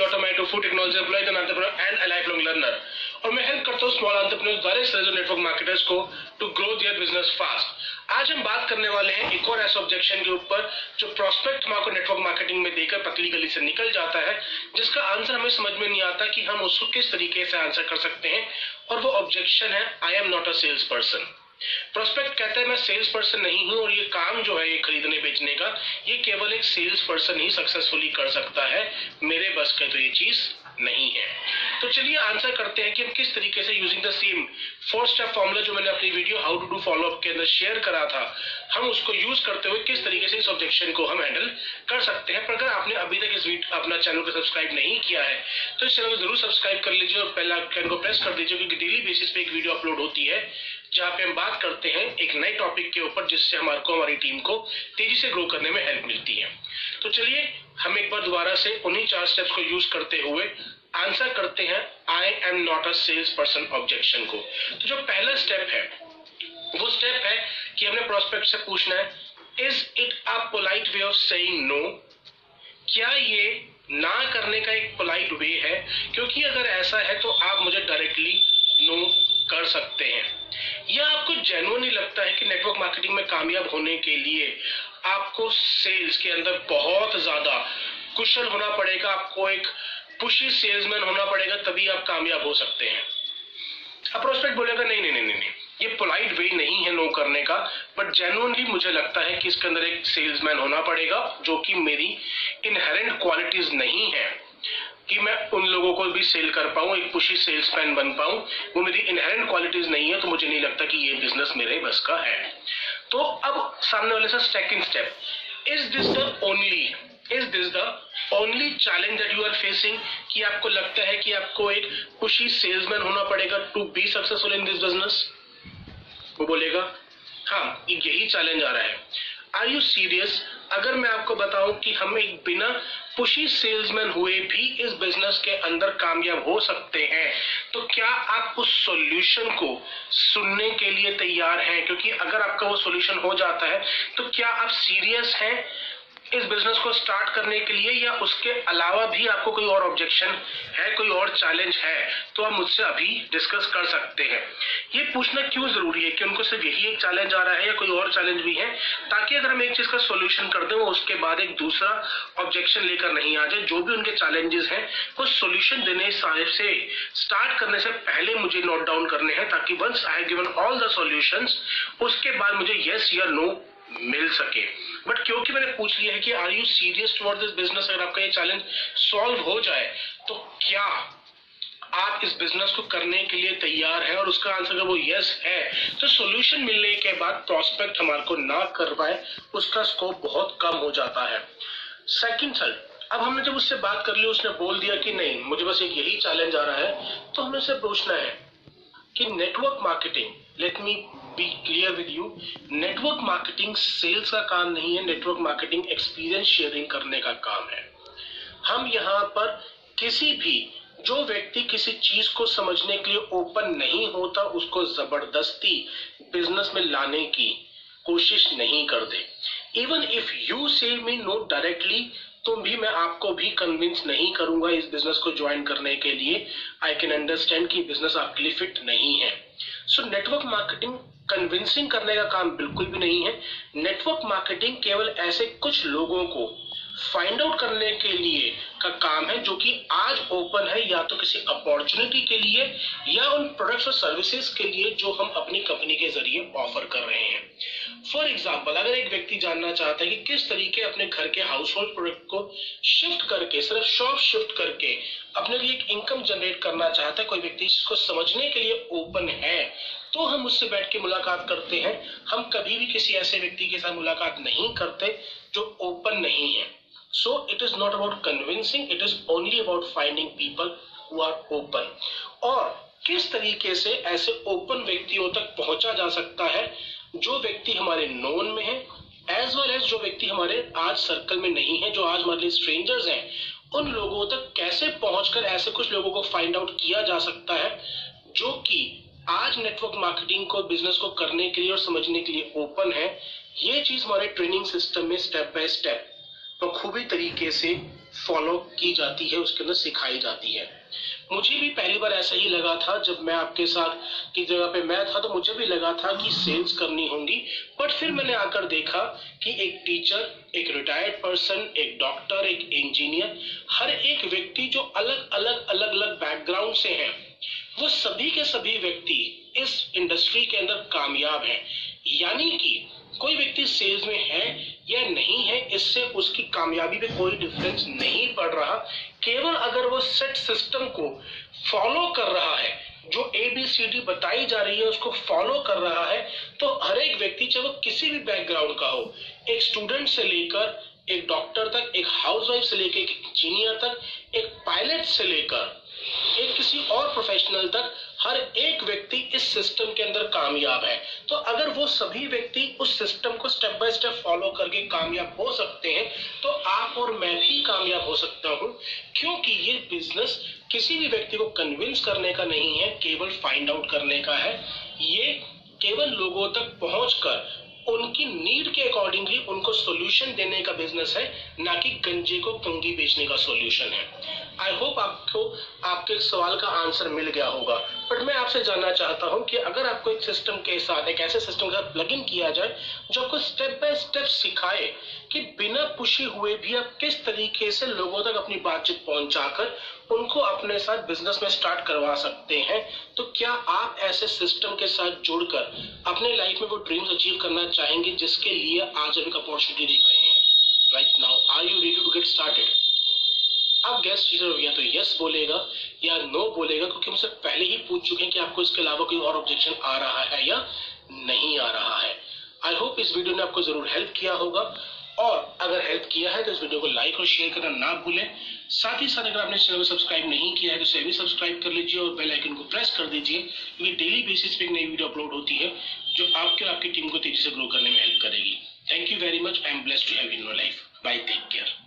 big automated food technology employed an entrepreneur and a lifelong learner. और मैं help करता हूँ स्मॉल एंटरप्रेन्योर्स बड़े सेल्स नेटवर्क मार्केटर्स को to grow their business fast. आज हम बात करने वाले हैं एक और ऐसा ऑब्जेक्शन के ऊपर जो प्रोस्पेक्ट हमारे नेटवर्क मार्केटिंग में देकर पतली गली से निकल जाता है, जिसका आंसर हमें समझ में नहीं आता कि हम उसको किस तरीके से आंसर कर सकते हैं, और वो ऑब्जेक्शन है I am not a sales person. Prospect कहता है मैं सेल्स पर्सन नहीं हूं, और ये काम जो है ये खरीदने बेचने का ये केवल एक सेल्स पर्सन ही सक्सेसफुली कर सकता है, मेरे बस का तो ये चीज नहीं है. तो चलिए आंसर करते हैं कि हम किस तरीके से using the same four step formula जो मैंने अपनी video how to do follow up के अंदर शेयर करा था, हम उसको यूज करते हुए किस तरीके से इस ऑब्जेक्शन को हम हैंडल कर सकते हैं. पर अगर आपने अभी तक इस अपना चैनल को सब्सक्राइब नहीं किया है तो इस चैनल को जरूर सब्सक्राइब कर लीजिए और बेल आइकन को प्रेस कर दीजिए, क्योंकि डेली बेसिस पे एक वीडियो अपलोड होती है जहाँ पे हम बात करते हैं एक नए टॉपिक के ऊपर, जिससे हमारी टीम को तेजी से ग्रो करने में हेल्प मिलती है. तो चलिए हम एक बार दोबारा से उन्हीं चार स्टेप्स को यूज करते हुए आंसर करते हैं I am not a sales person objection को. तो जो पहला स्टेप है वो स्टेप है कि हमने प्रोस्पेक्ट से पूछना है is it a polite way of saying no. क्या ये ना करने का एक पोलाइट वे है, क्योंकि अगर ऐसा है तो आप मुझे डायरेक्टली नो कर सकते हैं. या आपको जेन्युइन नहीं लगता है कि नेटवर्क मार्केटिंग में कामयाब होने के लिए आपको सेल्स के अंदर बहुत ज्यादा कुशल होना पड़ेगा, आपको एक पुशी सेल्समैन होना पड़ेगा, तभी आप कामयाब हो सकते हैं. अब प्रोस्पेक्ट बोलेगा नहीं नहीं नहीं नहीं, ये पोलाइट वे नहीं है नो करने का, बट जेन्युइनली मुझे लगता है कि इसके अंदर एक सेल्समैन होना पड़ेगा, जो कि मेरी इनहेरेंट क्वालिटीज नहीं है कि मैं उन लोगों को भी सेल कर पाऊं, एक पुशी सेल्समैन बन पाऊं, वो मेरी इनहेरेंट क्वालिटीज नहीं है, तो मुझे नहीं लगता कि ये बिजनेस मेरे बस का है. तो अब सामने वाले से second step, is this the only challenge that you are facing, कि आपको लगता है कि आपको एक पुशी सेल्समैन होना पड़ेगा to be successful in this business. वो बोलेगा हाँ, यही चैलेंज आ रहा है. Are you serious? अगर मैं आपको बताऊं कि हम एक बिना पुशी सेल्समैन हुए भी इस बिजनेस के अंदर कामयाब हो सकते हैं, तो क्या आप उस सॉल्यूशन को सुनने के लिए तैयार हैं? क्योंकि अगर आपका वो सॉल्यूशन हो जाता है तो क्या आप सीरियस हैं इस बिजनेस को स्टार्ट करने के लिए, या उसके अलावा भी आपको कोई और ऑब्जेक्शन है, कोई और चैलेंज है, तो आप मुझसे अभी डिस्कस कर सकते हैं. ये पूछना क्यों जरूरी है कि उनको सिर्फ यही एक चैलेंज आ रहा है या कोई और चैलेंज भी है, ताकि अगर हम एक चीज का सॉल्यूशन कर दें वो उसके बाद एक दूसरा ऑब्जेक्शन लेकर नहीं आ जाए. जो भी उनके चैलेंजेस हैं वो सोल्यूशन देने से स्टार्ट करने से पहले मुझे नोट डाउन करने हैं, ताकि once I have given all the solutions उसके बाद मुझे येस या नो मिल सके. बट क्योंकि मैंने पूछ लिया है कि are you serious towards this business, अगर आपका ये चैलेंज सॉल्व हो जाए तो क्या आप इस बिजनेस को करने के लिए तैयार हैं, और उसका आंसर अगर वो यस है तो सॉल्यूशन मिलने के बाद प्रोस्पेक्ट हमारे को ना कर पाए उसका स्कोप बहुत कम हो जाता है. सेकंड चैलेंज, अब हमने जब उससे बात कर ली, उसने बोल दिया कि नहीं मुझे बस एक यही चैलेंज आ रहा है, तो हमें उससे पूछना है कि network marketing, let me be clear with you, network marketing sales का काम नहीं है, नेटवर्क मार्केटिंग एक्सपीरियंस शेयरिंग करने का काम है. हम यहाँ पर किसी भी जो व्यक्ति किसी चीज को समझने के लिए ओपन नहीं होता उसको जबरदस्ती बिजनेस में लाने की कोशिश नहीं कर दे. इवन इफ यू से मी नो डायरेक्टली, तुम भी मैं आपको भी कन्विंस नहीं करूंगा इस बिजनेस को ज्वाइन करने के लिए. आई कैन अंडरस्टैंड कि बिजनेस आपके लिए फिट नहीं है. सो नेटवर्क मार्केटिंग कन्विंसिंग करने का काम बिल्कुल भी नहीं है. नेटवर्क मार्केटिंग केवल ऐसे कुछ लोगों को फाइंड आउट करने के लिए का काम है जो कि आज ओपन है, या तो किसी अपॉर्चुनिटी के लिए या उन प्रोडक्ट्स और सर्विसेज के लिए जो हम अपनी कंपनी के जरिए ऑफर कर रहे हैं. फॉर एग्जाम्पल, अगर एक व्यक्ति जानना चाहता है कि किस तरीके अपने घर के हाउस होल्ड प्रोडक्ट को शिफ्ट करके, सिर्फ शॉप शिफ्ट करके अपने लिए एक इनकम जनरेट करना चाहता है, कोई व्यक्ति इसको समझने के लिए ओपन है, तो हम उससे बैठ के मुलाकात करते हैं. हम कभी भी किसी ऐसे व्यक्ति के साथ मुलाकात नहीं करते जो ओपन नहीं है. So it is not about convincing, it is only about finding people who are open. और किस तरीके से ऐसे ओपन व्यक्तियों तक पहुंचा जा सकता है, जो व्यक्ति हमारे नोन में है एज वेल एज जो व्यक्ति हमारे आज सर्कल में नहीं है, जो आज हमारे लिए स्ट्रेंजर्स हैं, उन लोगों तक कैसे पहुंचकर ऐसे कुछ लोगों को फाइंड आउट किया जा सकता है जो कि आज नेटवर्क मार्केटिंग को बिजनेस को करने के लिए और समझने के लिए ओपन है. ये चीज हमारे ट्रेनिंग सिस्टम में स्टेप बाय स्टेप बखूबी तरीके से फॉलो की जाती है, उसके अंदर सिखाई जाती है। मुझे भी पहली बार ऐसा ही लगा था जब मैं आपके साथ की जगह पे मैं था, तो मुझे भी लगा था कि सेल्स करनी होंगी, बट फिर मैंने आकर देखा कि एक टीचर, एक रिटायर्ड पर्सन, एक डॉक्टर, एक इंजीनियर, हर एक व्यक्ति जो अलग अलग बैकग्राउंड से हैं, वो सभी के सभी व्यक्ति इस इंडस्ट्री के अंदर कामयाब हैं। यानी कि कोई व्यक्ति सेल्स में है या नहीं है, इससे उसकी कामयाबी में कोई डिफरेंस नहीं पड़ रहा। केवल अगर वो सेट सिस्टम को फॉलो कर रहा है, जो ABCD बताई जा रही है उसको फॉलो कर रहा है, तो हर एक व्यक्ति, चाहे वो किसी भी बैकग्राउंड का हो, एक स्टूडेंट से लेकर एक डॉक्टर तक, एक हाउसवाइफ से लेकर एक इंजीनियर तक, एक पायलट से लेकर एक किसी और प्रोफेशनल तक, हर एक व्यक्ति इस सिस्टम के अंदर कामयाब है। तो अगर वो सभी व्यक्ति उस सिस्टम को स्टेप बाय स्टेप फॉलो करके कामयाब हो सकते हैं, तो आप और मैं भी कामयाब हो सकता हूं, क्योंकि ये बिजनेस किसी भी व्यक्ति को कन्विंस करने का नहीं है, केवल फाइंड आउट करने का है। ये केवल लोगों तक पहुंचकर उनकी नीड के अकॉर्डिंगली उनको सॉल्यूशन देने का बिजनेस है, ना कि गंजे को कंगी बेचने का सॉल्यूशन है। आई होप आपको आपके सवाल का आंसर मिल गया होगा, बट मैं आपसे जानना चाहता हूं कि अगर आपको एक सिस्टम के साथ, एक ऐसे सिस्टम के साथ प्लग इन किया जाए जो आपको स्टेप बाय स्टेप सिखाए कि बिना पुशे हुए भी आप किस तरीके से लोगों तक अपनी बातचीत पहुंचाकर उनको अपने साथ बिजनेस में स्टार्ट करवा सकते हैं, तो क्या आप ऐसे सिस्टम के साथ जुड़कर अपने लाइफ में वो ड्रीम्स अचीव करना चाहेंगे जिसके लिए आज एक अपॉर्चुनिटी देख रहे हैं? Right now are you ready to get started? आप गेस्ट टीचर या तो यस बोलेगा या नो बोलेगा, क्योंकि मुझसे पहले ही पूछ चुके हैं कि आपको इसके अलावा कोई और ऑब्जेक्शन आ रहा है या नहीं आ रहा है। आई होप इस वीडियो ने आपको जरूर हेल्प किया होगा, और अगर हेल्प किया है तो इस वीडियो को लाइक और शेयर करना ना भूलें। साथ ही साथ अगर आपने चैनल को सब्सक्राइब नहीं किया है तो इसे भी सब्सक्राइब कर लीजिए और बेल आइकन को प्रेस कर दीजिए, क्योंकि डेली बेसिस पे एक नई वीडियो अपलोड होती है जो आपके और आपकी टीम को तेजी से ग्रो करने में हेल्प करेगी। Thank you very much. I am blessed to have in your life. Bye, take care.